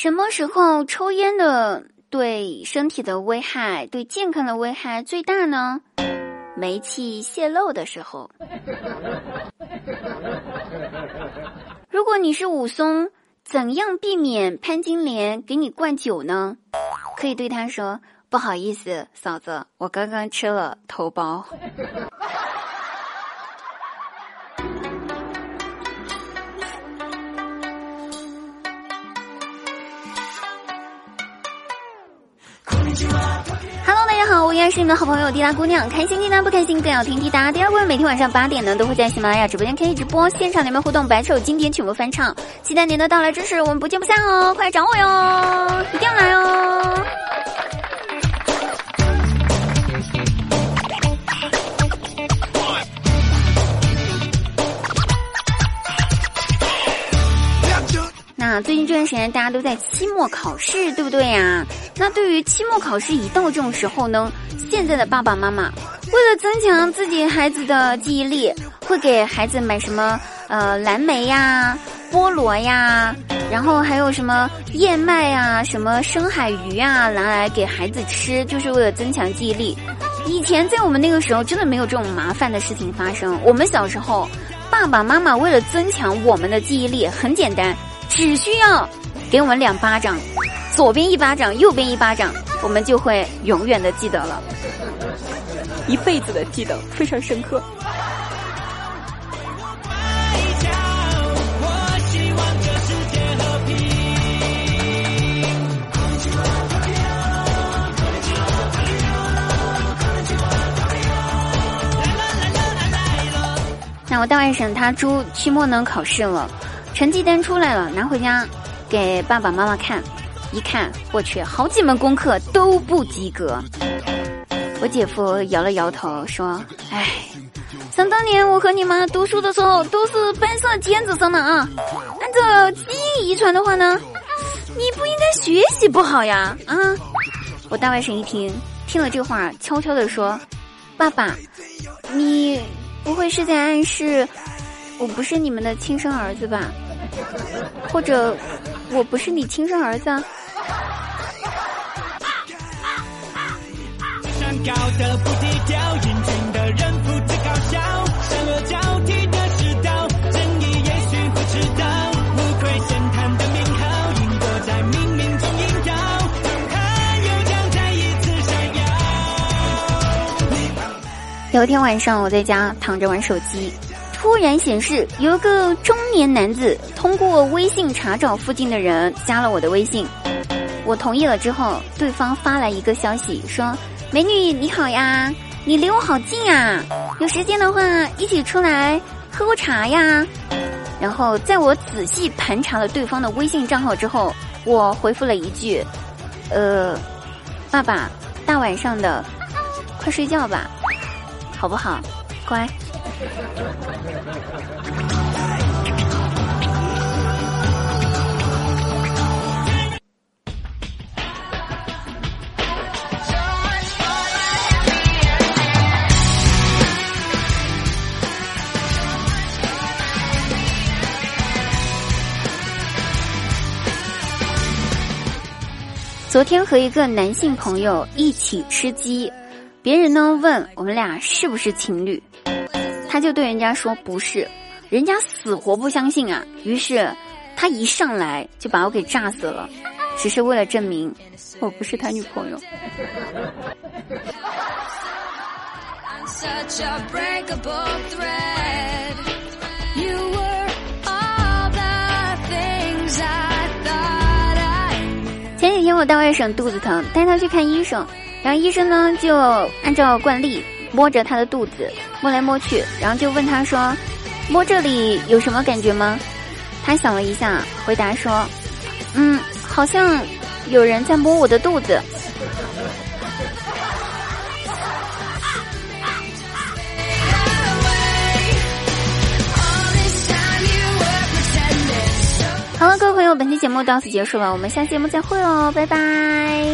什么时候抽烟的对身体的危害，对健康的危害最大呢？煤气泄漏的时候。如果你是武松，怎样避免潘金莲给你灌酒呢？可以对他说，不好意思嫂子，我刚刚吃了头孢。Hello， 大家好，我依然是你们的好朋友滴答姑娘，开心滴答，不开心更要听滴答。第二部每天晚上8点呢，都会在喜马拉雅直播间开直播，现场联麦互动，百首经典曲目翻唱，期待您的到来支持，我们不见不散哦，快来找我哟，一定要来哦。那最近这段时间大家都在期末考试，对不对呀？那对于期末考试一到这种时候呢，现在的爸爸妈妈为了增强自己孩子的记忆力，会给孩子买什么蓝莓呀、菠萝呀，然后还有什么燕麦呀、什么深海鱼啊，拿来给孩子吃，就是为了增强记忆力。以前在我们那个时候真的没有这种麻烦的事情发生。我们小时候爸爸妈妈为了增强我们的记忆力很简单，只需要给我们2巴掌，左边1巴掌，右边1巴掌，我们就会永远的记得了，一辈子的记得，非常深刻。那我大外甥他期末呢考试了，成绩单出来了，拿回家给爸爸妈妈看，一看，我去，好几门功课都不及格。我姐夫摇了摇头说：“哎，想当年我和你妈读书的时候都是班上尖子生的啊，按照基因遗传的话呢，你不应该学习不好呀啊！”我大外甥一听了这话，悄悄地说：“爸爸，你不会是在暗示我不是你们的亲生儿子吧？”或者我不是你亲生儿子啊？有一天晚上我在家躺着玩手机，突然显示有一个中年男子通过微信查找附近的人，加了我的微信。我同意了之后，对方发来一个消息说：“美女你好呀，你离我好近啊，有时间的话一起出来喝个茶呀。”然后在我仔细盘查了对方的微信账号之后，我回复了一句：“爸爸，大晚上的，快睡觉吧，好不好？乖。”昨天和一个男性朋友一起吃鸡，别人呢问我们俩是不是情侣，他就对人家说不是，人家死活不相信啊。于是他一上来就把我给炸死了，只是为了证明我不是他女朋友。前几天我大外甥肚子疼，带他去看医生，然后医生呢就按照惯例摸着他的肚子，摸来摸去，然后就问他说：“摸这里有什么感觉吗？”他想了一下，回答说：“好像有人在摸我的肚子。”好了，各位朋友，本期节目到此结束了，我们下期节目再会哦，拜拜。